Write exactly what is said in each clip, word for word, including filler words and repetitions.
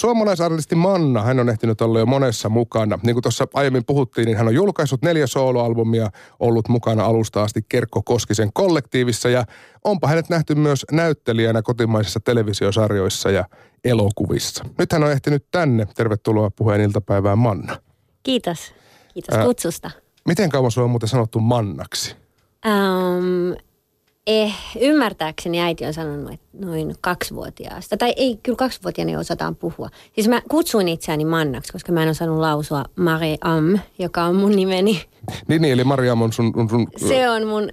Suomalaisartisti Manna, hän on ehtinyt olla jo monessa mukana. Niin kuin tuossa aiemmin puhuttiin, niin hän on julkaissut neljä sooloalbumia, ollut mukana alusta asti Kerkko Koskisen kollektiivissa ja onpa hänet nähty myös näyttelijänä kotimaisissa televisiosarjoissa ja elokuvissa. Nyt hän on ehtinyt tänne. Tervetuloa Puheen Iltapäivään, Manna. Kiitos. Kiitos Ää, kutsusta. Miten kauan sinua on muuten sanottu Mannaksi? Um, eh, ymmärtääkseni äiti on sanonut, että noin kaksivuotiaasta. Tai ei, kyllä kaksivuotiaana ei osataan puhua. Siis mä kutsuin itseäni Mannaksi, koska mä en osannut lausua Marie-Amme, joka on mun nimeni. Niin, niin eli Marie-Amme on sun, sun... Se on mun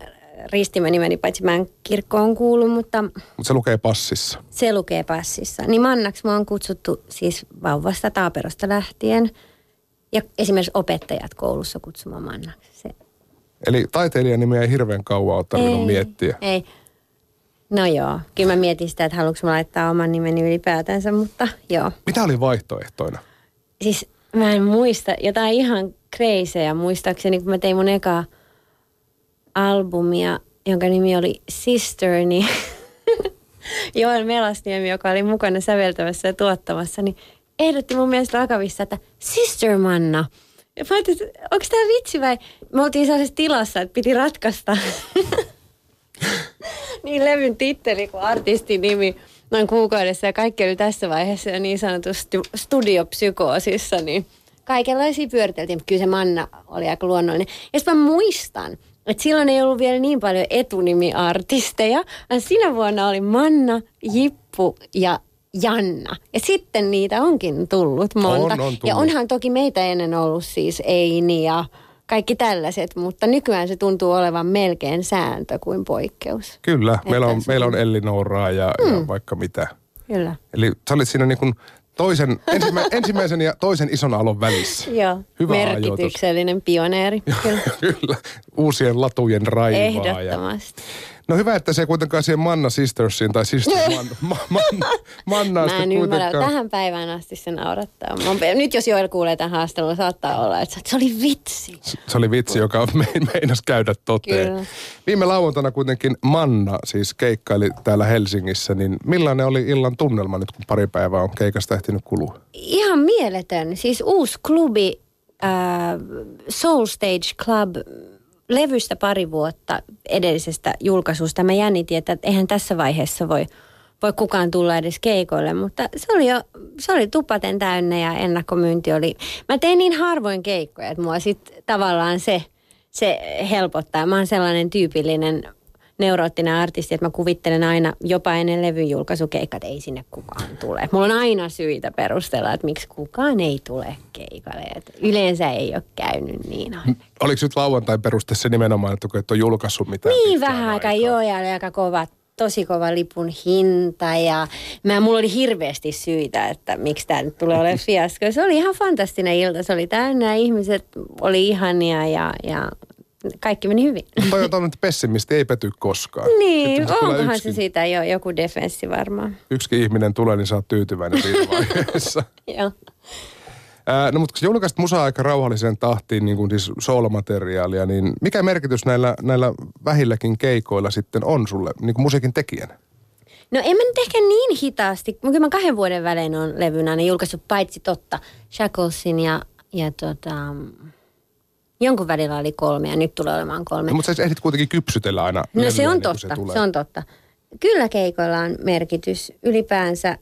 ristimänimeni, paitsi mä en kirkkoon kuulu, mutta... Mutta se lukee passissa. Se lukee passissa. Niin Mannaksi mä oon kutsuttu siis vauvasta taaperosta lähtien. Ja esimerkiksi opettajat koulussa kutsumaan Mannaksi. Se. Eli taiteilijanimiä ei hirveän kauan ole tarvinnut ei, miettiä. Ei. No joo, kyllä mä mietin sitä, että haluanko mä laittaa oman nimeni ylipäätänsä, mutta joo. Mitä oli vaihtoehtoina? Siis mä en muista, jotain ihan crazyä muistaakseni, kun mä tein mun ekaa albumia, jonka nimi oli Sister, niin Joel Melasniemi, joka oli mukana säveltämässä ja tuottamassa, niin ehdotti mun mielestä vakavissa, että Sister Manna. Ja mä ajattelin, että onko tää vitsi vai? Me oltiin sellaisessa tilassa, että piti ratkaista niin levyn titteli kuin artistin nimi noin kuukaudessa. Ja kaikki oli tässä vaiheessa ja niin sanotusti studiopsykoosissa. Niin kaikenlaisia pyöriteltiin, mutta kyllä se Manna oli aika luonnollinen. Ja sitten mä muistan, että silloin ei ollut vielä niin paljon etunimiartisteja. Sinä vuonna oli Manna, Jippu ja Janna. Ja sitten niitä onkin tullut monta. On, on tullut. Ja onhan toki meitä ennen ollut siis Eini ja kaikki tällaiset, mutta nykyään se tuntuu olevan melkein sääntö kuin poikkeus. Kyllä. Meillä on, meillä on Elli Nooraa ja, hmm. ja vaikka mitä. Kyllä. Eli sä olit siinä niin kuin toisen, ensimmä, ensimmäisen ja toisen ison alon välissä. Joo. Hyvä merkityksellinen ajoitus. Pioneeri. Kyllä. Kyllä. Uusien latujen raivaa. Ehdottomasti. Ja... No hyvä, että se ei kuitenkaan siihen Manna Sistersiin tai Sister man, man, man, Mannaan sitten kuitenkaan. Mä en tähän päivään asti se naurattaa. Nyt jos Joel kuulee tämän haastelun, saattaa olla, että se oli vitsi. Se oli vitsi, joka meinasi käydä toteen. Kyllä. Viime lauantaina kuitenkin Manna siis keikkaili täällä Helsingissä, niin millainen oli illan tunnelma nyt, kun pari päivää on keikasta ehtinyt kulua? Ihan mieletön. Siis uusi klubi, äh, Soul Stage Club. Levystä pari vuotta edellisestä julkaisusta mä jännitin, että eihän tässä vaiheessa voi, voi kukaan tulla edes keikoille, mutta se oli jo, se oli tupaten täynnä ja ennakkomyynti oli. Mä tein niin harvoin keikkoja, että mua sitten tavallaan se, se helpottaa. Mä oon sellainen tyypillinen neuroottinen artisti, että mä kuvittelen aina jopa ennen levyn julkaisukeikkaa, että ei sinne kukaan tule. Mulla on aina syitä perustella, että miksi kukaan ei tule keikalle. Että yleensä ei ole käynyt niin aina. Oliko nyt lauantain peruste se nimenomaan, että kun et ole julkaissut mitään? Niin vähän aikaa, joo, ja oli aika kova, tosi kova lipun hinta ja mä, mulla oli hirveästi syitä, että miksi tää nyt tulee olemaan fiasko. Se oli ihan fantastinen ilta, se oli täynnä, ihmiset oli ihania ja... ja kaikki meni hyvin. Toi on tämmöinen pessimisti, ei pety koskaan. Niin, onkohan yksikin, se siitä jo joku defenssi varmaan. Yksikin ihminen tulee, niin sä oot tyytyväinen siinä vaiheessa. Joo. No mutta kun sä julkaisit musaa aika rauhalliseen tahtiin, niin kuin siis soolomateriaalia, niin mikä merkitys näillä, näillä vähilläkin keikoilla sitten on sulle, niin kuin musiikin tekijänä? No en mä nyt ehkä niin hitaasti. Kyllä mä kahden vuoden välein on levynä ne julkaissut paitsi totta Shacklesin ja, ja tota... Jonkun välillä oli kolme ja nyt tulee olemaan kolme. No, mutta sä ehdit kuitenkin kypsytellä aina. No se on totta, se, se on totta. Kyllä keikoilla on merkitys. Ylipäänsä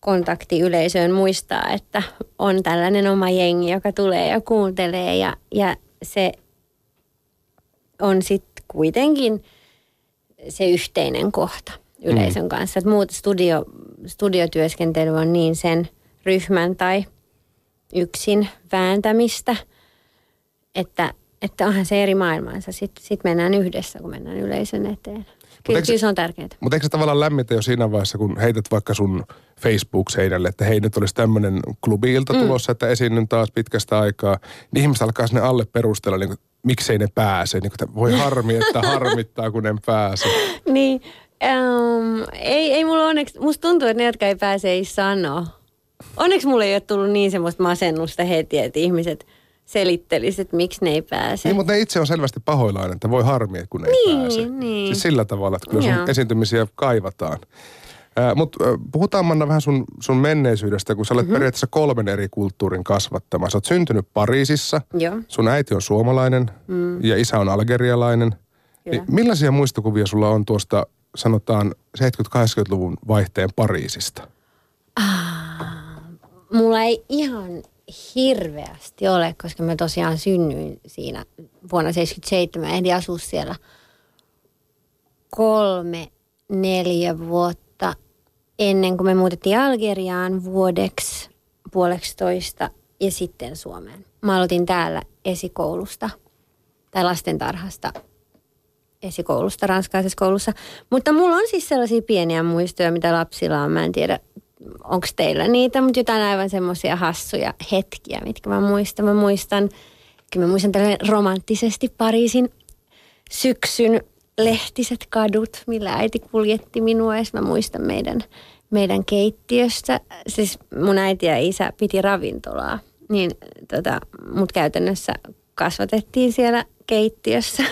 kontakti yleisöön muistaa, että on tällainen oma jengi, joka tulee ja kuuntelee. Ja, ja se on sitten kuitenkin se yhteinen kohta yleisön mm. kanssa. Et muut studio, studiotyöskentely on niin sen ryhmän tai yksin vääntämistä. Että, että onhan se eri maailmansa. Sitten sit mennään yhdessä, kun mennään yleisön eteen. Kyllä, kyllä se on tärkeää. Mutta eikö se tavallaan lämmitä jo siinä vaiheessa, kun heität vaikka sun Facebook-seinälle, että hei, nyt olisi tämmöinen klubi-ilta mm. tulossa, että esiinnyn taas pitkästä aikaa. Niin ihmiset alkaa sinne alle perustella, niin kuin, miksei ne pääse. Niin kuin, voi harmi, että harmittaa, kun en pääse. Niin, um, ei, ei mulla onneksi, musta tuntuu, että ne, jotka ei pääse, ei sano. Onneksi mulla ei ole tullut niin semmoista masennusta heti, että ihmiset... selittelisi, että miksi ne ei pääse. Niin, mutta ne itse on selvästi pahoillaan, että voi harmia, kun ne niin, ei pääse. Niin. Siis sillä tavalla, että kyllä sun esiintymisiä kaivataan. Mutta puhutaan, Manna, vähän sun, sun menneisyydestä, kun sä olet mm-hmm. periaatteessa kolmen eri kulttuurin kasvattama. Sä oot syntynyt Pariisissa, Joo. sun äiti on suomalainen mm. ja isä on algerialainen. Niin millaisia muistokuvia sulla on tuosta, sanotaan, seitsemänkymmentä-kahdeksankymmentäluvun vaihteen Pariisista? Ah, mulla ei ihan hirveästi ole, koska mä tosiaan synnyin siinä vuonna seitsemänkymmentäseitsemän. Ehdin asua siellä kolme, neljä vuotta ennen kuin me muutettiin Algeriaan vuodeksi, puoleksitoista ja sitten Suomeen. Mä aloitin täällä esikoulusta tai lastentarhasta esikoulusta, ranskaisessa koulussa. Mutta mulla on siis sellaisia pieniä muistoja, mitä lapsilla on. Mä en tiedä, onko teillä niitä, mutta jotain aivan semmoisia hassuja hetkiä, mitkä mä muistan. Mä muistan, kyllä mä muistan tälleen romanttisesti Pariisin syksyn lehtiset kadut, millä äiti kuljetti minua. Ja mä muistan meidän, meidän keittiöstä. Siis mun äiti ja isä piti ravintolaa, niin tota, mut käytännössä kasvatettiin siellä keittiössä.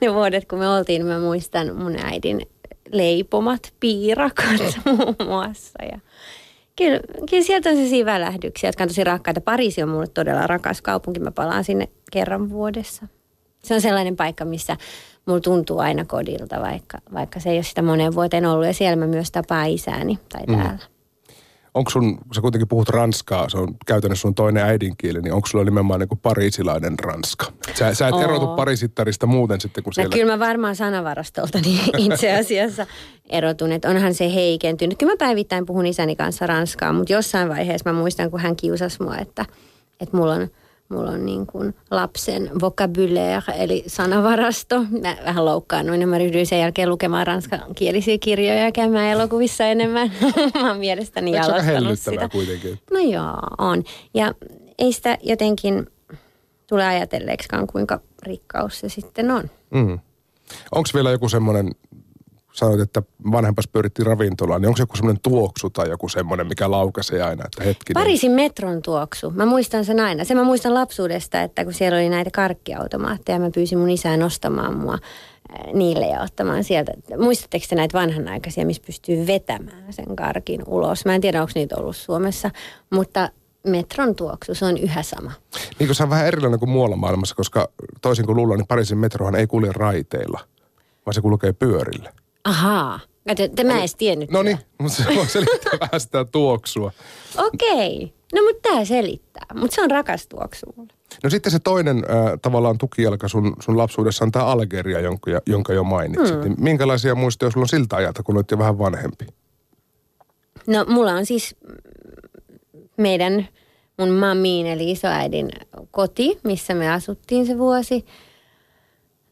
Ne vuodet, kun me oltiin, mä muistan mun äidin leipomat piirakat muun muassa. Ja kyllä, kyllä sieltä on sellaisia välähdyksiä, jotka on tosi rakkaita. Pariisi on mulle todella rakas kaupunki. Mä palaan sinne kerran vuodessa. Se on sellainen paikka, missä mulla tuntuu aina kodilta, vaikka, vaikka se ei ole sitä moneen vuoteen ollut. Ja siellä mä myös tapaan isääni tai täällä. Mm. Onko sun, sä kuitenkin puhut ranskaa, se on käytännössä sun toinen äidinkieli, niin onko sulla nimenomaan niin kuin pariisilainen ranska? Sä, sä et Oo. erotu parisittarista muuten sitten kuin siellä. No, kyllä mä varmaan sanavarastolta niin itse asiassa erotun, että onhan se heikentynyt. Kyllä mä päivittäin puhun isäni kanssa ranskaa, mutta jossain vaiheessa mä muistan, kun hän kiusasi mua, että, että mulla on, mulla on niin kuin lapsen vocabulaire, eli sanavarasto. Mä vähän loukkaannuin ja mä ryhdyin sen jälkeen lukemaan ranskankielisiä kirjoja ja käymään elokuvissa enemmän. Mä oon mielestäni Eikö jalostanut sitä. Kuitenkin? No joo, on. Ja ei sitä jotenkin tule ajatelleeksikaan, kuinka rikkaus se sitten on. Mm. Onko vielä joku semmoinen, sanoit, että vanhempas pyöritti ravintolaan, niin onko joku semmoinen tuoksu tai joku semmoinen, mikä laukaisee aina, että hetkinen? Pariisin metron tuoksu. Mä muistan sen aina. Se mä muistan lapsuudesta, että kun siellä oli näitä karkkiautomaatteja, mä pyysin mun isää nostamaan mua niille ja ottamaan sieltä. Muistatteko te näitä vanhanaikaisia, missä pystyy vetämään sen karkin ulos? Mä en tiedä, onko niitä ollut Suomessa, mutta metron tuoksu, se on yhä sama. Niin, se on vähän erilainen kuin muualla maailmassa, koska toisin kuin luullaan, niin Pariisin metrohan ei kulje raiteilla, vaan se kulkee pyörillä. Ahaa. Te mä edes tiennyt. No niin, mutta se voi selittää vähän sitä tuoksua. Okei. Okay. No mutta tää selittää. Mutta se on rakas tuoksu mulle. No sitten se toinen äh, tavallaan tukijalka sun, sun lapsuudessa on tää Algeria, jonka, jonka jo mainitsit. Hmm. Minkälaisia muistoja sulla on siltä ajalta, kun olet jo vähän vanhempi? No mulla on siis meidän, mun mamiin eli isoäidin koti, missä me asuttiin se vuosi.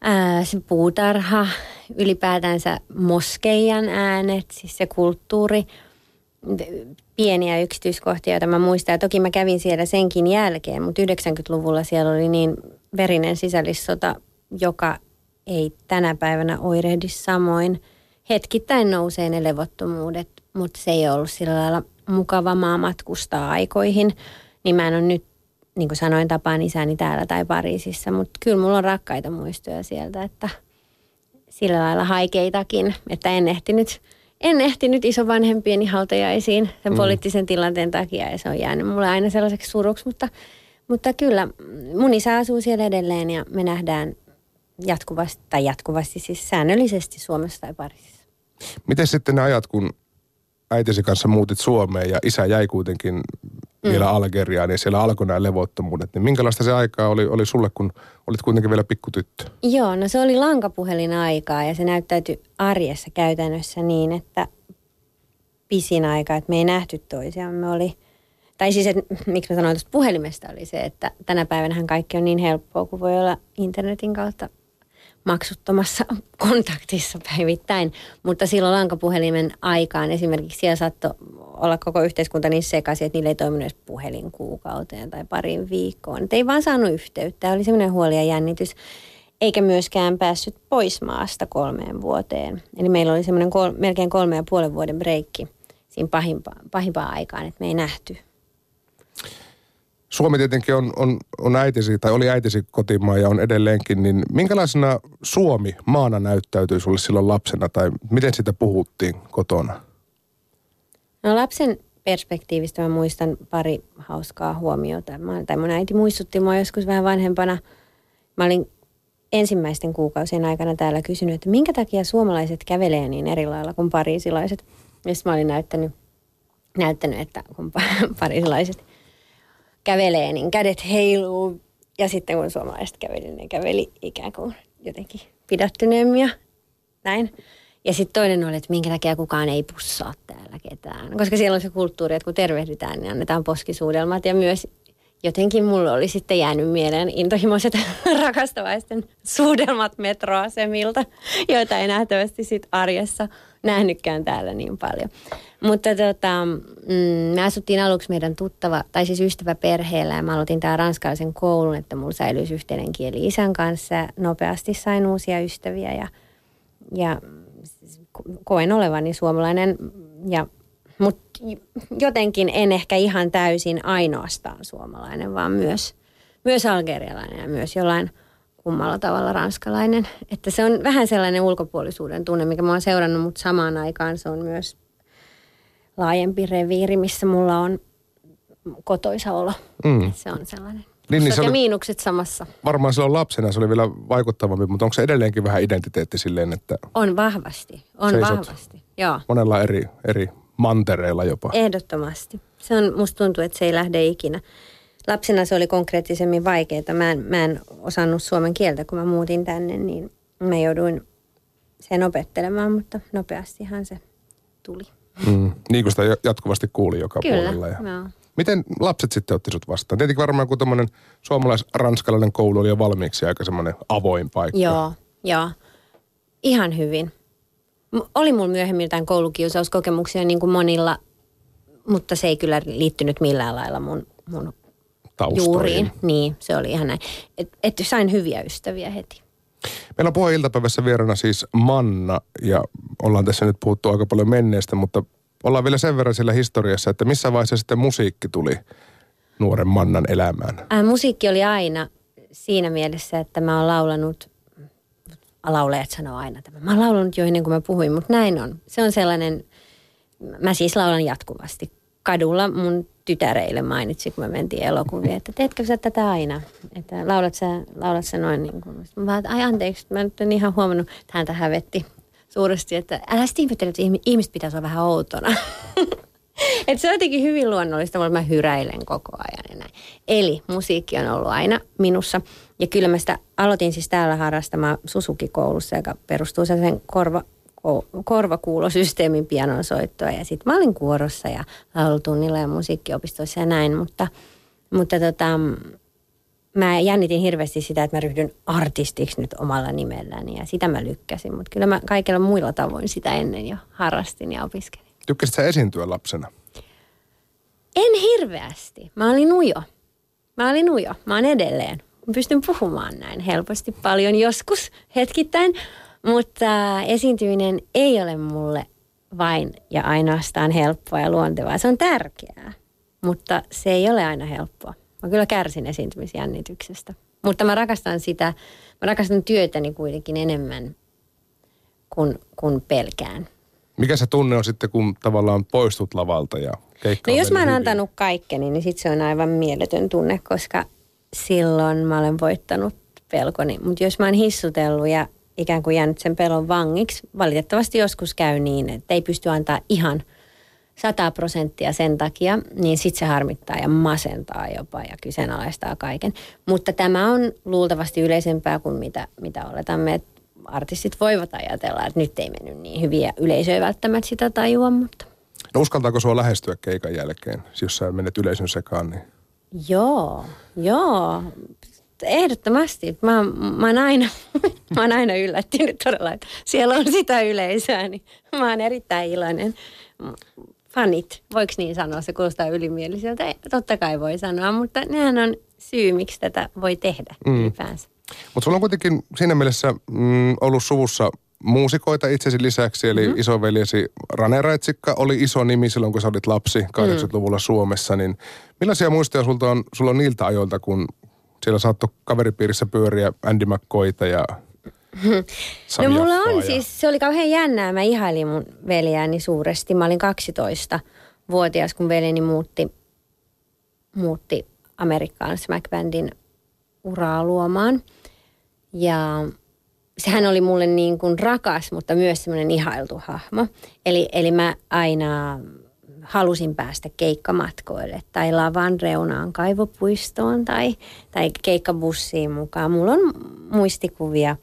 Ää, se puutarha, ylipäätänsä moskeijan äänet, siis se kulttuuri, pieniä yksityiskohtia, joita mä muistan. Ja toki mä kävin siellä senkin jälkeen, mutta yhdeksänkymmentäluvulla siellä oli niin verinen sisällissota, joka ei tänä päivänä oirehdi samoin. Hetkittäin nousee ne levottomuudet, mutta se ei ollut sillä lailla mukava maa matkustaa aikoihin, niin mä en ole nyt, niin kuin sanoin, tapaan isäni täällä tai Pariisissa, mutta kyllä mulla on rakkaita muistoja sieltä, että sillä lailla haikeitakin, että en ehtinyt, en ehtinyt isovanhempieni hautajaisiin sen mm. poliittisen tilanteen takia, ja se on jäänyt mulle aina sellaiseksi suruksi, mutta, mutta kyllä mun isä asuu siellä edelleen ja me nähdään jatkuvasti, tai jatkuvasti siis säännöllisesti Suomessa tai Pariisissa. Miten sitten ne ajat, kun äitisi kanssa muutit Suomeen ja isä jäi kuitenkin vielä mm. Algeriaan ja siellä alkoi nämä levottomuudet, niin minkälaista se aikaa oli, oli sulle, kun olit kuitenkin vielä pikkutyttö? Joo, no se oli lankapuhelin aikaa ja se näyttäytyi arjessa käytännössä niin, että pisin aika, että me ei nähty toisiamme oli, tai siis, että, miksi mä sanoin tuosta puhelimesta, oli se, että tänä päivänähän kaikki on niin helppoa, kun voi olla internetin kautta maksuttomassa kontaktissa päivittäin, mutta silloin lankapuhelimen aikaan esimerkiksi siellä saattoi olla koko yhteiskunta niin sekaisin, että niillä ei toiminut edes puhelin kuukauteen tai parin viikkoon. Et ei vaan saanut yhteyttä. Oli semmoinen huoli ja jännitys, eikä myöskään päässyt pois maasta kolmeen vuoteen. Eli meillä oli semmoinen kol- melkein kolme ja puolen vuoden breikki siinä pahimpaan, pahimpaan aikaan, että me ei nähty. Suomi tietenkin on, on, on äitisi, tai oli äitisi kotimaa ja on edelleenkin, niin minkälaisena Suomi maana näyttäytyi sulle silloin lapsena, tai miten sitä puhuttiin kotona? No lapsen perspektiivistä mä muistan pari hauskaa huomiota. Mä, tai mun äiti muistutti mua joskus vähän vanhempana. Mä olin ensimmäisten kuukausien aikana täällä kysynyt, että minkä takia suomalaiset kävelee niin eri lailla kuin pariisilaiset. Ja sitten mä olin näyttänyt, näyttänyt että kun pariisilaiset kävelee, niin kädet heiluu. Ja sitten kun suomalaiset käveli, ne käveli ikään kuin jotenkin pidättyneemmin näin. Ja sitten toinen oli, että minkä takia kukaan ei pussaa täällä ketään. Koska siellä on se kulttuuri, että kun tervehditään, niin annetaan poskisuudelmat. Ja myös jotenkin mulle oli sitten jäänyt mieleen intohimoiset rakastavaisten suudelmat metroasemilta, joita ei nähtävästi sit arjessa nähnytkään täällä niin paljon. Mutta tota, mm, me asuttiin aluksi meidän tuttava, tai siis ystävä perheellä, ja mä aloitin tämän ranskalaisen koulun, että mulla säilyisi yhteinen kieli isän kanssa. Nopeasti sain uusia ystäviä ja... ja koen olevani suomalainen, ja, mutta jotenkin en ehkä ihan täysin ainoastaan suomalainen, vaan myös, myös algerialainen ja myös jollain kummalla tavalla ranskalainen. Että se on vähän sellainen ulkopuolisuuden tunne, mikä mä oon seurannut, mutta samaan aikaan se on myös laajempi reviiri, missä mulla on kotoisa olo. Mm. Se on sellainen. Niin, niin se oli, ja miinukset samassa. Varmaan silloin lapsena se oli vielä vaikuttavampi, mutta onko se edelleenkin vähän identiteetti silleen, että... On vahvasti, on vahvasti, joo. Monella eri, eri mantereilla jopa. Ehdottomasti. Se on, musta tuntuu, että se ei lähde ikinä. Lapsena se oli konkreettisemmin vaikeaa. Mä en, mä en osannut suomen kieltä, kun mä muutin tänne, niin mä jouduin sen opettelemaan, mutta nopeastihan se tuli. Mm, niin kuin sitä jatkuvasti kuuli joka Kyllä, puolella. Kyllä, ja... Miten lapset sitten otti sut vastaan? Tietenkin varmaan, kun tämmöinen suomalais-ranskalainen koulu oli jo valmiiksi aika semmoinen avoin paikka. Joo, joo. Ihan hyvin. Oli mulla myöhemmin jotain koulukiusauskokemuksia niin kuin monilla, mutta se ei kyllä liittynyt millään lailla mun, mun juuriin. Niin, se oli ihan näin. Että et sain hyviä ystäviä heti. Meillä on Puheen iltapäivässä vieraana siis Manna, ja ollaan tässä nyt puhuttu aika paljon menneestä, mutta... Ollaan vielä sen verran sillä historiassa, että missä vaiheessa sitten musiikki tuli nuoren Mannan elämään? Äh, musiikki oli aina siinä mielessä, että mä oon laulanut, laulajat sanoo aina tämä, mä oon laulanut jo ennen kuin mä puhuin, mutta näin on. Se on sellainen, mä siis laulan jatkuvasti. Kadulla mun tytäreille mainitsin, kun mä mentiin elokuvia, että teetkö sä tätä aina? Että laulat sä, laulat sä noin niin kuin, mä vaan, ai anteeksi, mä nyt en ihan huomannut, että häntä hävetti. Suuresti, että älä sitten ihmettele, että ihmiset pitäisi olla vähän outona. Että se on jotenkin hyvin luonnollista, mutta mä hyräilen koko ajan ja näin. Eli musiikki on ollut aina minussa. Ja kyllä mä sitä aloitin siis täällä harrastamaan Susuki-koulussa, joka perustuu sellaisen korva, korvakuulosysteemin pianon soittoa. Ja sitten mä olin kuorossa ja laulutunnilla ja musiikkiopistoissa ja näin. Mutta, mutta tota, mä jännitin hirveästi sitä, että mä ryhdyn artistiksi nyt omalla nimelläni, ja sitä mä lykkäsin. Mutta kyllä mä kaikilla muilla tavoin sitä ennen jo harrastin ja opiskelin. Tykkäsit sä esiintyä lapsena? En hirveästi. Mä olin ujo. Mä olin ujo. Mä oon edelleen. Mä pystyn puhumaan näin helposti paljon joskus hetkittäin. Mutta esiintyminen ei ole mulle vain ja ainoastaan helppoa ja luontevaa. Se on tärkeää, mutta se ei ole aina helppoa. Mä kyllä kärsin esiintymisjännityksestä, mutta mä rakastan sitä, mä rakastan työtäni kuitenkin enemmän kuin, kuin pelkään. Mikä se tunne on sitten, kun tavallaan poistut lavalta ja keikka? No jos mä oon antanut kaikkeni, niin sit se on aivan mieletön tunne, koska silloin mä olen voittanut pelkoni. Mutta jos mä oon hissutellut ja ikään kuin jäänyt sen pelon vangiksi, valitettavasti joskus käy niin, että ei pysty antaa ihan... Sata prosenttia sen takia, niin sit se harmittaa ja masentaa jopa ja kyseenalaistaa kaiken. Mutta tämä on luultavasti yleisempää kuin mitä, mitä oletamme, että artistit voivat ajatella, että nyt ei mennyt niin hyvin ja yleisö ei välttämättä sitä tajua, mutta... No uskaltaako sua lähestyä keikan jälkeen, jos sä menet yleisön sekaan, niin... Joo, joo, ehdottomasti. Mä, mä, oon aina, mä oon aina yllättynyt todella, että siellä on sitä yleisöä, niin mä oon erittäin iloinen. Fanit, voiko niin sanoa? Se kuulostaa ylimieliseltä. Totta kai voi sanoa, mutta nehän on syy, miksi tätä voi tehdä mm. ylipäänsä. Mutta sulla on kuitenkin siinä mielessä mm, ollut suvussa muusikoita itsesi lisäksi, eli mm. isoveljesi Rane Raitsikka oli iso nimi silloin, kun sä olit lapsi kahdeksankymmentäluvulla Suomessa. Niin millaisia muistoja sulta on, sulla on niiltä ajoilta, kun siellä saattoi kaveripiirissä pyöriä Andy McCoyta ja... No mulla on ja... siis, se oli kauhean jännää. Mä ihailin mun veljääni suuresti. Mä olin kaksitoista vuotias, kun veljeni muutti, muutti Amerikkaan Smack-bändin uraa luomaan. Ja sehän oli mulle niin kuin rakas, mutta myös semmoinen ihailtu hahmo. Eli, eli mä aina halusin päästä keikkamatkoille tai lavan reunaan kaivopuistoon tai, tai keikkabussiin mukaan. Mulla on muistikuvia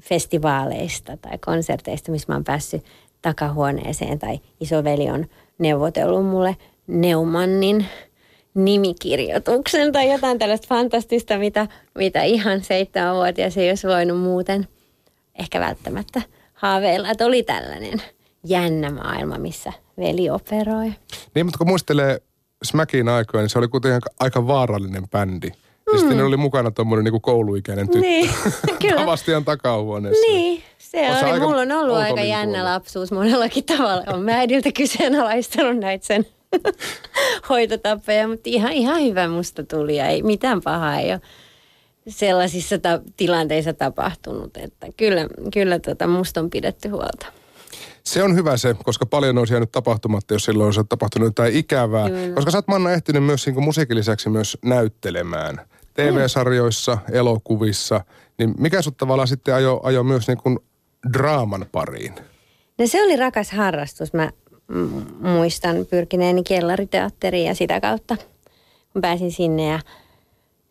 festivaaleista tai konserteista, missä mä oon päässyt takahuoneeseen tai isoveli on neuvotellut mulle Neumannin nimikirjoituksen tai jotain tällaista fantastista, mitä, mitä ihan seitsemänvuotias ei olisi voinut muuten ehkä välttämättä haaveilla, että oli tällainen jännä maailma, missä veli operoi. Niin, mutta kun muistelee Smackin aikoja, niin se oli kuitenkin aika vaarallinen bändi. Mm. Ja sitten oli mukana tuommoinen niin kuin kouluikäinen tyttö. Niin, kyllä. Tavastian takahuoneessa. Niin, se on oli. Mulla on ollut aika jännä kuule. lapsuus monellakin tavalla. Olen mä äidiltä kyseenalaistanut näitä sen hoitotapeja, mutta ihan, ihan hyvä musta tuli. Ei, mitään pahaa ei ole sellaisissa ta- tilanteissa tapahtunut. Että kyllä kyllä tota musta on pidetty huolta. Se on hyvä se, koska paljon olisi jäänyt tapahtumatta, jos silloin olisi tapahtunut jotain ikävää. Kyllä. Koska sä oot, Manna, ehtinyt myös niin kuin musiikin lisäksi myös näyttelemään T V-sarjoissa, elokuvissa. Niin mikä sut tavallaan sitten ajoi ajo myös niin kuin draaman pariin? No se oli rakas harrastus. Mä m- muistan pyrkineeni kellariteatteriin ja sitä kautta, kun pääsin sinne ja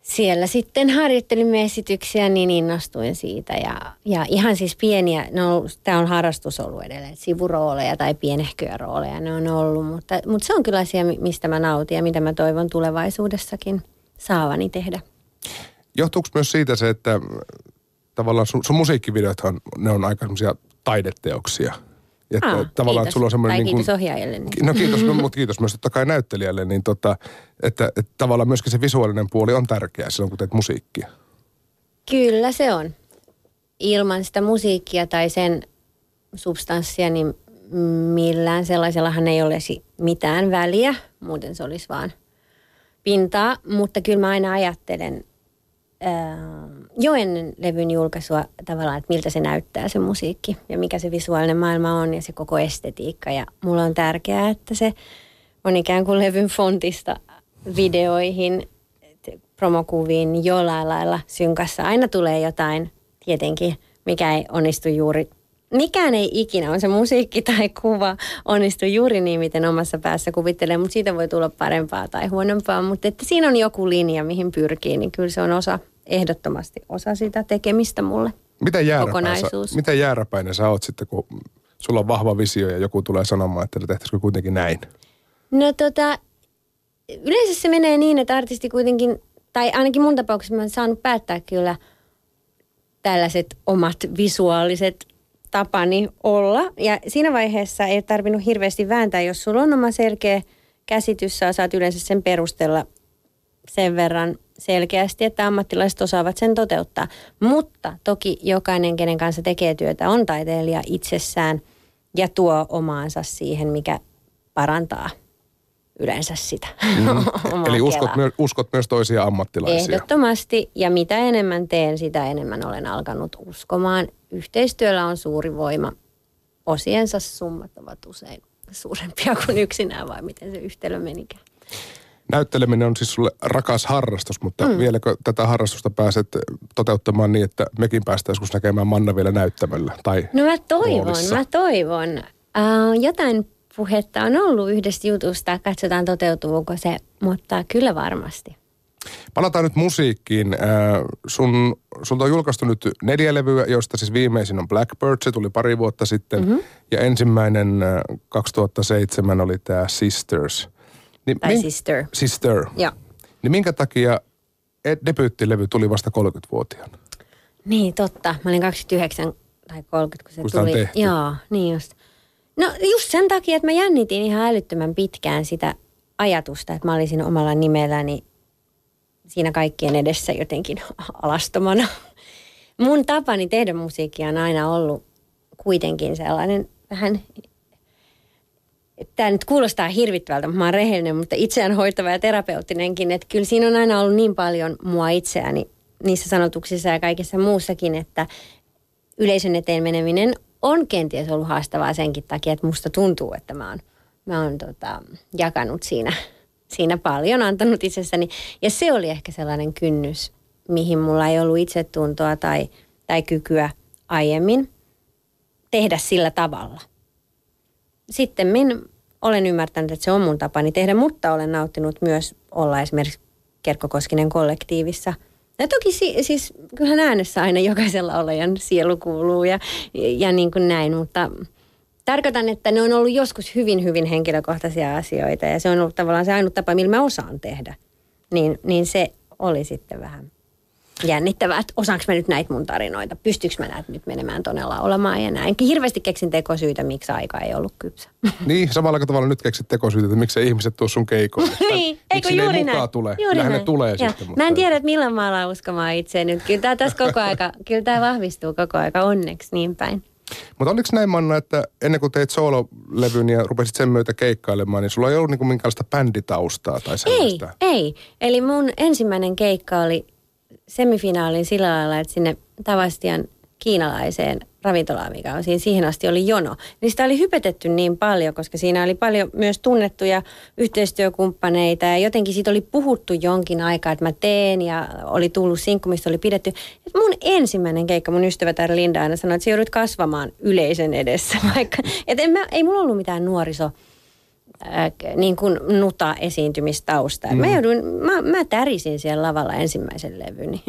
siellä sitten harjoittelimme esityksiä, niin innostuin siitä ja, ja ihan siis pieniä, no tämä on harrastus ollut edelleen, sivurooleja tai pienehköjä rooleja ne on ollut, mutta, mutta se on kyllä asia, mistä mä nautin ja mitä mä toivon tulevaisuudessakin saavani tehdä. Johtuuko myös siitä se, että tavallaan sun, sun musiikkivideothan, ne on aika semmoisia taideteoksia? Että Aa, tavallaan, kiitos. Sulla on semmoinen tai niin kuin, kiitos ohjaajalle. Niin. No kiitos, no, mutta kiitos myös totta kai näyttelijälle. Niin tota, että, että tavallaan myöskin se visuaalinen puoli on tärkeä silloin, kun teet musiikkia. Kyllä se on. Ilman sitä musiikkia tai sen substanssia, niin millään sellaisellahan ei olisi mitään väliä. Muuten se olisi vaan pintaa. Mutta kyllä mä aina ajattelen jo ennen levyn julkaisua tavallaan, että miltä se näyttää se musiikki ja mikä se visuaalinen maailma on ja se koko estetiikka. Ja mulla on tärkeää, että se on ikään kuin levyn fontista videoihin, promokuviin jollain lailla synkassa. Aina tulee jotain tietenkin, mikä ei onnistu juuri. Mikään ei ikinä, on se musiikki tai kuva, onnistu juuri niin, miten omassa päässä kuvittelee, mutta siitä voi tulla parempaa tai huonompaa. Mutta että siinä on joku linja, mihin pyrkii, niin kyllä se on osa. Ehdottomasti osa sitä tekemistä mulle. Miten jääräpäin, sä, miten jääräpäinen sä oot sitten, kun sulla on vahva visio ja joku tulee sanomaan, että tehtäisikö kuitenkin näin? No tota, yleensä se menee niin, että artisti kuitenkin, tai ainakin mun tapauksessa mä oon saanut päättää kyllä tällaiset omat visuaaliset tapani olla. Ja siinä vaiheessa ei tarvinnut hirveästi vääntää, jos sulla on oma selkeä käsitys, sä saat yleensä sen perustella sen verran selkeästi, että ammattilaiset osaavat sen toteuttaa. Mutta toki jokainen, kenen kanssa tekee työtä, on taiteilija itsessään ja tuo omaansa siihen, mikä parantaa yleensä sitä. Mm. Eli uskot, uskot myös toisia ammattilaisia. Ehdottomasti. Ja mitä enemmän teen, sitä enemmän olen alkanut uskomaan. Yhteistyöllä on suuri voima. Osiensa summat ovat usein suurempia kuin yksinään, vai miten se yhtälö menikään. Näytteleminen on siis sulle rakas harrastus, mutta mm. vieläkö tätä harrastusta pääset toteuttamaan niin, että mekin päästään joskus näkemään Manna vielä näyttämällä tai No mä toivon, roolissa. mä toivon. Uh, jotain puhetta on ollut yhdestä jutusta, katsotaan toteutuuko se, mutta kyllä varmasti. Palataan nyt musiikkiin. Sun, sulta on julkaistu nyt neljä levyä, joista siis viimeisin on Blackbird, se tuli pari vuotta sitten. Mm-hmm. Ja ensimmäinen kaksituhattaseitsemän oli tämä Sisters. Niin, tai min... Sister. Sister. Ja. Niin minkä takia debyyttilevy tuli vasta kolmekymmentävuotiaana? Niin, totta. Mä olin kaksikymmentäyhdeksän tai kolmekymmentä, kun se Kustaan tuli. Tehty. Joo, niin just. No just sen takia, että mä jännitin ihan älyttömän pitkään sitä ajatusta, että mä olisin omalla nimelläni siinä kaikkien edessä jotenkin alastomana. Mun tapani tehdä musiikkia on aina ollut kuitenkin sellainen vähän... Tämä nyt kuulostaa hirvittävältä, mä oon rehellinen, mutta itseään hoitava ja terapeuttinenkin. Että kyllä siinä on aina ollut niin paljon mua itseäni niissä sanotuksissa ja kaikessa muussakin, että yleisön eteen meneminen on kenties ollut haastavaa senkin takia, että musta tuntuu, että mä oon mä oon tota, jakanut siinä, siinä paljon, antanut itsestäni. Ja se oli ehkä sellainen kynnys, mihin mulla ei ollut itsetuntoa tai, tai kykyä aiemmin tehdä sillä tavalla. Sitten minä olen ymmärtänyt, että se on mun tapani tehdä, mutta olen nauttinut myös olla esimerkiksi Kerkko Koskinen -kollektiivissa. Ja toki si- siis kyllähän äänessä aina jokaisella olejan sielu kuuluu ja, ja niin kuin näin, mutta tarkoitan, että ne on ollut joskus hyvin, hyvin henkilökohtaisia asioita ja se on ollut tavallaan se ainut tapa, millä mä osaan tehdä. Niin, niin se oli sitten vähän jännittävää, että osaanko mä nyt näitä mun tarinoita, pystyykö mä näitä nyt menemään tuonne laulamaan ja näin. Hirveästi keksin tekosyitä, miksi aika ei ollut kypsä. Niin, samalla tavalla nyt keksit tekosyitä, että miksi ihmiset tuo sun keikoille. niin, eikö juuri näin. Tule? Juuri näin. Ne tulee ja sitten. Mä en tiedä, että milloin mä alan uskomaan itseä nyt. Kyllä tää tässä koko aika, kyllä tää vahvistuu koko aika, onneksi niin päin. Mutta oliko näin, Manna, että ennen kuin teit soololevyn ja rupesit sen myötä keikkailemaan, niin sulla ei ollut niinku minkäänlaista bänditaustaa tai sellaista? Ei, ei. Eli mun ensimmäinen keikka oli semifinaalin sillä lailla, että sinne Tavastian kiinalaiseen ravintolaan, mikä on siinä, siihen asti oli jono. Niin sitä oli hypetetty niin paljon, koska siinä oli paljon myös tunnettuja yhteistyökumppaneita ja jotenkin siitä oli puhuttu jonkin aikaa, että mä teen ja oli tullut sinkku, mistä oli pidetty. Et mun ensimmäinen keikka, mun ystävätär Linda aina sanoi, että sä joudut kasvamaan yleisön edessä, vaikka et en mä, ei mulla ollut mitään nuoriso niin kuin nuta esiintymistausta. Mm. Mä, joudun, mä, mä tärisin siellä lavalla ensimmäisen levyni.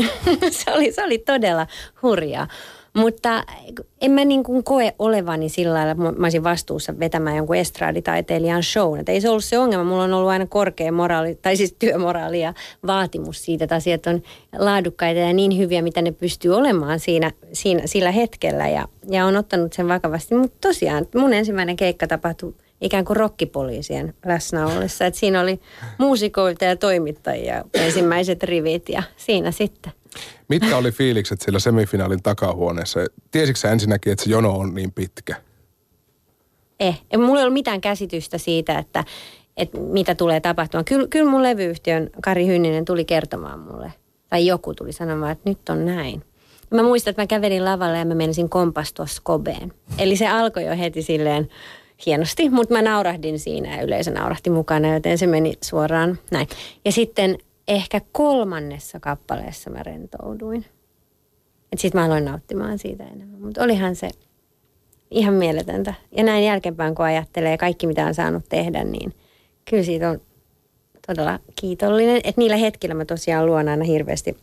se, oli, se oli todella hurjaa. Mutta en mä niin kuin koe olevani sillä lailla, että mä olisin vastuussa vetämään jonkun estraaditaiteilijan shown. Että ei se ollut se ongelma. Mulla on ollut aina korkea moraali, tai siis työmoraali ja vaatimus siitä, että asiat on laadukkaita ja niin hyviä, mitä ne pystyy olemaan siinä, siinä, sillä hetkellä. Ja, ja on ottanut sen vakavasti. Mutta tosiaan, mun ensimmäinen keikka tapahtui ikään kuin rokkipoliisien läsnä ollessa. Että siinä oli muusikoita ja toimittajia, ensimmäiset rivit ja siinä sitten. Mitkä oli fiilikset sillä semifinaalin takahuoneessa? Tiesitkö sä ensinnäkin, että se jono on niin pitkä? Eh, mulla ei ollut mitään käsitystä siitä, että, että mitä tulee tapahtumaan. Kyllä, kyllä mun levyyhtiön Kari Hynninen tuli kertomaan mulle. Tai joku tuli sanomaan, että nyt on näin. Mä muistan, että mä kävelin lavalle ja mä menisin kompastua skobeen. Eli se alkoi jo heti silleen hienosti, mutta mä naurahdin siinä ja yleisö naurahti mukana, joten se meni suoraan näin. Ja sitten ehkä kolmannessa kappaleessa mä rentouduin. Et sit mä aloin nauttimaan siitä enemmän. Mutta olihan se ihan mieletöntä. Ja näin jälkeenpäin, kun ajattelee kaikki, mitä on saanut tehdä, niin kyllä siitä on todella kiitollinen. Että niillä hetkillä mä tosiaan luon aina hirveästi,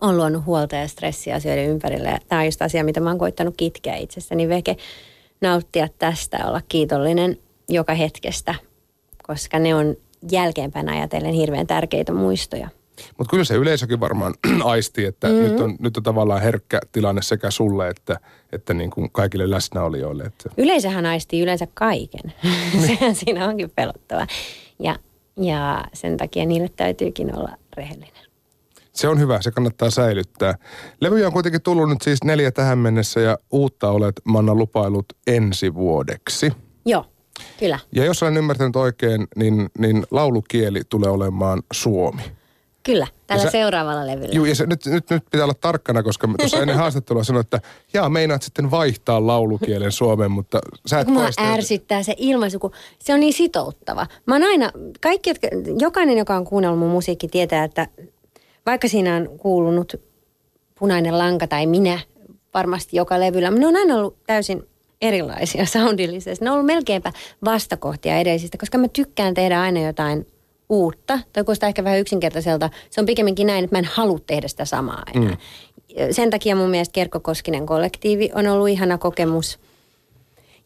on luonut huolta ja stressiä asioiden ympärillä. Ja tää on just asia, mitä mä oon koittanut kitkeä itsestäni veke. Nauttia tästä, olla kiitollinen joka hetkestä, koska ne on jälkeenpäin ajatellen hirveän tärkeitä muistoja. Mutta kyllä se yleisökin varmaan aistii, että mm-hmm. nyt, on, nyt on tavallaan herkkä tilanne sekä sulle että, että niin kuin kaikille läsnäolijoille. Että yleisöhän aistii yleensä kaiken. Sehän siinä onkin pelottava. Ja, ja sen takia niille täytyykin olla rehellinen. Se on hyvä, se kannattaa säilyttää. Levyjä on kuitenkin tullut nyt siis neljä tähän mennessä ja uutta olet, Manna, lupailut ensi vuodeksi. Joo, kyllä. Ja jos olen ymmärtänyt oikein, niin, niin laulukieli tulee olemaan suomi. Kyllä, tällä sä, seuraavalla levyllä. Juu, ja se, nyt, nyt, nyt pitää olla tarkkana, koska tuossa ennen haastattelua sanoin, että jaa, meinaat sitten vaihtaa laulukielen suomeen, mutta sä et mua paista. Ärsyttää se ilmaisu, kun se on niin sitouttava. Mä oon aina, kaikki, jotka, jokainen, joka on kuunnellut mun musiikki, tietää, että vaikka siinä on kuulunut punainen lanka tai minä varmasti joka levyllä, ne on aina ollut täysin erilaisia soundillisesti. Ne on ollut melkeinpä vastakohtia edellisistä, koska mä tykkään tehdä aina jotain uutta. Toi kuulostaa ehkä vähän yksinkertaiselta. Se on pikemminkin näin, että mä en halua tehdä sitä samaa aina. Mm. Sen takia mun mielestä Kerkko Koskinen -kollektiivi on ollut ihana kokemus.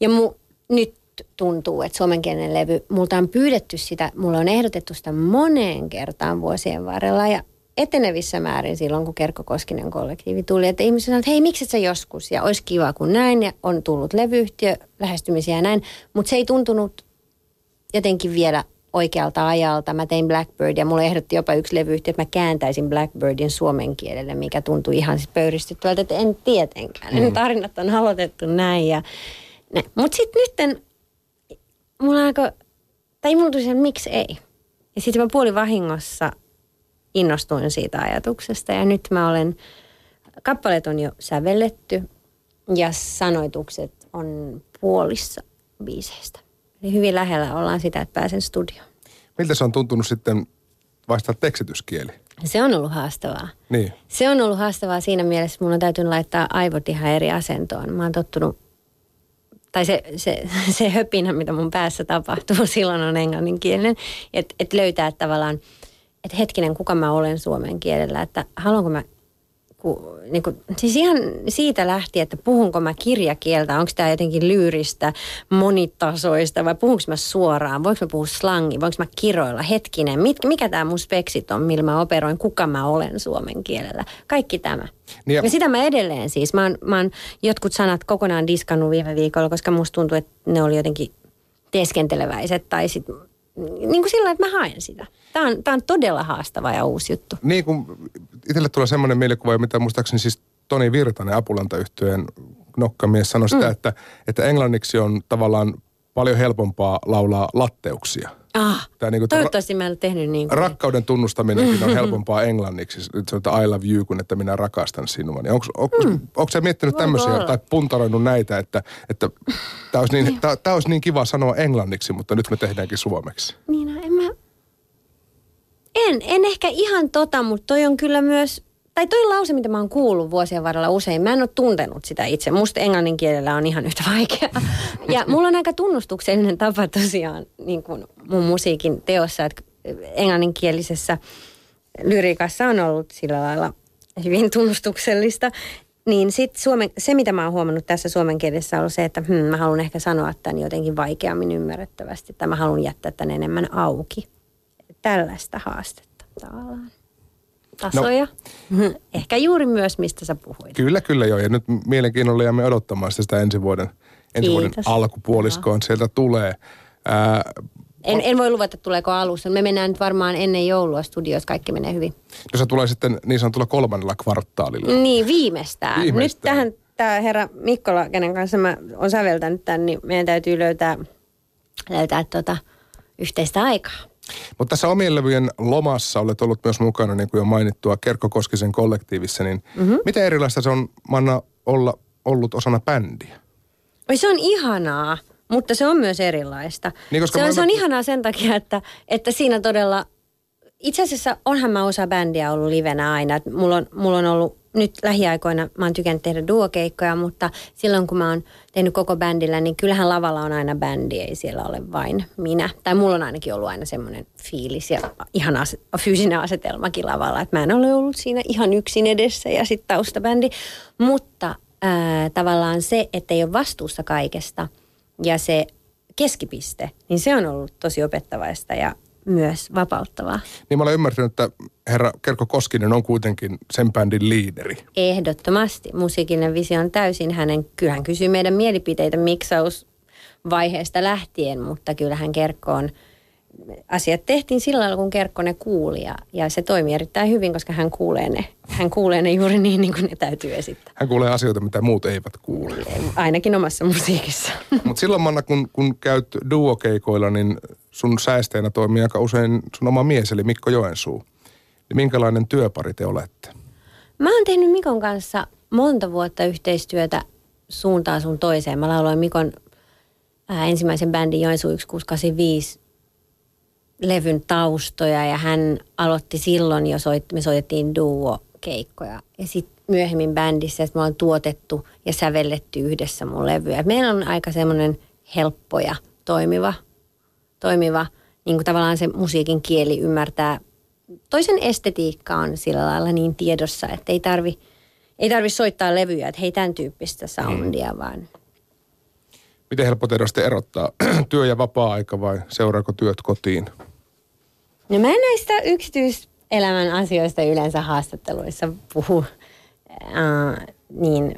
Ja mu, nyt tuntuu, että suomenkielinen levy, multa on pyydetty sitä, mulla on ehdotettu sitä moneen kertaan vuosien varrella ja etenevissä määrin silloin, kun Kerkko Koskinen -kollektiivi tuli, että ihmiset sanoivat, että hei, mikset sä joskus, ja olisi kiva kun näin, ja on tullut levyyhtiö, lähestymisiä ja näin, mutta se ei tuntunut jotenkin vielä oikealta ajalta. Mä tein Blackbird, ja mulle ehdotti jopa yksi levyyhtiö, että mä kääntäisin Blackbirdin suomen kielelle, mikä tuntui ihan siis pöyristyttävältä, että en tietenkään, mm. ne tarinat on aloitettu näin, ja näin. Mutta sitten nytten, mulla alkoi, tai mulla tuli sen, miksi ei, ja sitten mä puolin vahingossa innostuin siitä ajatuksesta ja nyt mä olen, kappaleet on jo sävelletty ja sanoitukset on puolissa biiseistä. niin hyvin lähellä ollaan sitä, että pääsen studioon. Miltä se on tuntunut sitten vaihtaa tekstityskieli? Se on ollut haastavaa. Niin. Se on ollut haastavaa siinä mielessä, että mun on täytynyt laittaa aivot ihan eri asentoon. Mä oon tottunut, tai se, se, se höpinä, mitä mun päässä tapahtuu, silloin on englanninkielinen. Että et löytää tavallaan, että hetkinen, kuka mä olen suomen kielellä, että haluanko mä... Ku, niin kuin, siis ihan siitä lähtien, että puhunko mä kirjakieltä, onko tämä jotenkin lyyristä, monitasoista vai puhunko mä suoraan, voinko mä puhua slangia, voinko mä kiroilla, hetkinen, mit, mikä tämä mun speksit on, millä mä operoin, kuka mä olen suomen kielellä, kaikki tämä. Ja, ja sitä mä edelleen siis, mä oon, mä oon jotkut sanat kokonaan diskannut viime viikolla, koska musta tuntuu, että ne oli jotenkin teeskenteleväiset tai sit niin kuin sillä, että mä haen sitä. Tämä on, tämä on todella haastava ja uusi juttu. Niin kuin itselle tulee semmoinen mielikuva, mitä muistaakseni siis Toni Virtanen Apulantayhtyeen nokkamies sanoi sitä, mm. että, että englanniksi on tavallaan paljon helpompaa laulaa latteuksia. Ah, niin kuin toivottavasti ra- mä en tehnyt niin kuin... Rakkauden tunnustaminenkin on helpompaa englanniksi. Se on, I love you, kun että minä rakastan sinua. Niin onko, onko, mm. onko sä miettinyt tämmöisiä tai puntaroinut näitä, että, että tämä olisi, niin, olisi niin kiva sanoa englanniksi, mutta nyt me tehdäänkin suomeksi? Niin, no, en mä... En, en ehkä ihan tota, mutta toi on kyllä myös... Tai toi lause, mitä mä oon kuullut vuosien varrella usein, mä en ole tuntenut sitä itse. Musta englannin kielellä on ihan yhtä vaikeaa. Ja mulla on aika tunnustuksellinen tapa tosiaan niin kuin mun musiikin teossa, että englanninkielisessä lyriikassa on ollut sillä lailla hyvin tunnustuksellista. Niin sit suomen, se, mitä mä oon huomannut tässä suomen kielessä, on se, että hmm, mä haluan ehkä sanoa tämän jotenkin vaikeammin ymmärrettävästi. Tai mä haluan jättää tämän enemmän auki. Tällaista haastetta tavallaan. Tasoja. No. Ehkä juuri myös, mistä sä puhuit. Kyllä, kyllä joo. Ja nyt mielenkiinnolla jäämme odottamaan sitä, sitä ensi vuoden, ensi vuoden alkupuoliskoon. No. Sieltä tulee. Ää, en, en voi luvata, tuleeko alussa. Me mennään nyt varmaan ennen joulua studioissa. Kaikki menee hyvin. No se tulee sitten niin sanotulla kolmannella kvartaalilla. Niin, viimeistään. viimeistään. Nyt tähän tämä herra Mikkola, kenen kanssa mä oon säveltänyt tämän, niin meidän täytyy löytää, löytää tuota yhteistä aikaa. Mutta tässä omien levyjen lomassa olet ollut myös mukana, niin kuin jo mainittua, Kerkko Koskisen kollektiivissa, niin mm-hmm. miten erilaista se on, Manna, olla ollut osana bändiä? Oi, se on ihanaa, mutta se on myös erilaista. Niin, se, on, mä... se on ihanaa sen takia, että, että siinä todella, itse asiassa onhan mä osa bändiä ollut livenä aina. Mulla on, mulla on ollut nyt lähiaikoina, mä oon tykännyt tehdä duokeikkoja, mutta silloin kun mä oon tehnyt koko bändillä, niin kyllähän lavalla on aina bändi, ei siellä ole vain minä. Tai mulla on ainakin ollut aina semmoinen fiilis ja ihan as- fyysinen asetelmakin lavalla, että mä en ole ollut siinä ihan yksin edessä ja sitten taustabändi. Mutta ää, tavallaan se, että ei ole vastuussa kaikesta ja se keskipiste, niin se on ollut tosi opettavaista ja myös vapauttavaa. Niin mä olen ymmärtänyt, että herra Kerkko Koskinen on kuitenkin sen bändin liideri. Ehdottomasti. Musiikillinen visio on täysin hänen. Kyllähän kysyy meidän mielipiteitä miksausvaiheesta lähtien, mutta kyllähän Kerkko on... Asiat tehtiin sillä lailla, kun Kerkko ne kuuli ja, ja se toimii erittäin hyvin, koska hän kuulee ne. Hän kuulee ne juuri niin, niin kuin ne täytyy esittää. Hän kuulee asioita, mitä muut eivät kuule. Ainakin omassa musiikissa. Mutta silloin, Manna, kun, kun käyt duokeikoilla, niin sun säisteenä toimii aika usein sun oma mies, eli Mikko Joensuu. Niin minkälainen työpari te olette? Mä oon tehnyt Mikon kanssa monta vuotta yhteistyötä suuntaan sun toiseen. Mä lauloin Mikon äh, ensimmäisen bändin Joensuu yksi kuusi kahdeksan viisi levyn taustoja ja hän aloitti silloin, jo soit, me soitettiin duo-keikkoja ja sitten myöhemmin bändissä, että me ollaan tuotettu ja sävelletty yhdessä mun levyä. Et meillä on aika semmoinen helppo ja toimiva, toimiva niin kuin tavallaan se musiikin kieli ymmärtää. Toisen estetiikka on sillä lailla niin tiedossa, että ei tarvi, ei tarvi soittaa levyjä, että hei tämän tyyppistä soundia mm. vaan. Miten helppo teidän sitten erottaa työ- ja vapaa-aika vai seuraako työt kotiin? No mä en näistä yksityiselämän asioista yleensä haastatteluissa puhu. Äh, niin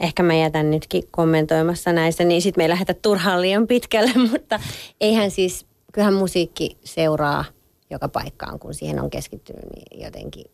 ehkä mä jätän nytkin kommentoimassa näistä, niin sit me ei lähdetä turhaan liian pitkälle, mutta eihän siis, kyllähän musiikki seuraa joka paikkaan, kun siihen on keskittynyt, niin jotenkin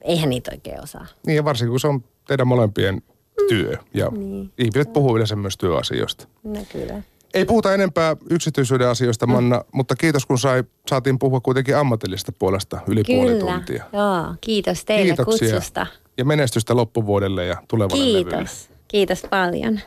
eihän niitä oikein osaa. Niin ja varsinkin kun se on teidän molempien työ. Ja niin. Ihmiset puhuu yleensä myös työasioista. No kyllä. Ei puhuta enempää yksityisyyden asioista, Manna, mm. mutta kiitos kun sai, saatiin puhua kuitenkin ammatillisesta puolesta yli kyllä. puoli tuntia. Joo, kiitos teille. Kiitoksia. Kutsusta. Ja menestystä loppuvuodelle ja tulevalle levylle. Kiitos. Levylle. Kiitos paljon.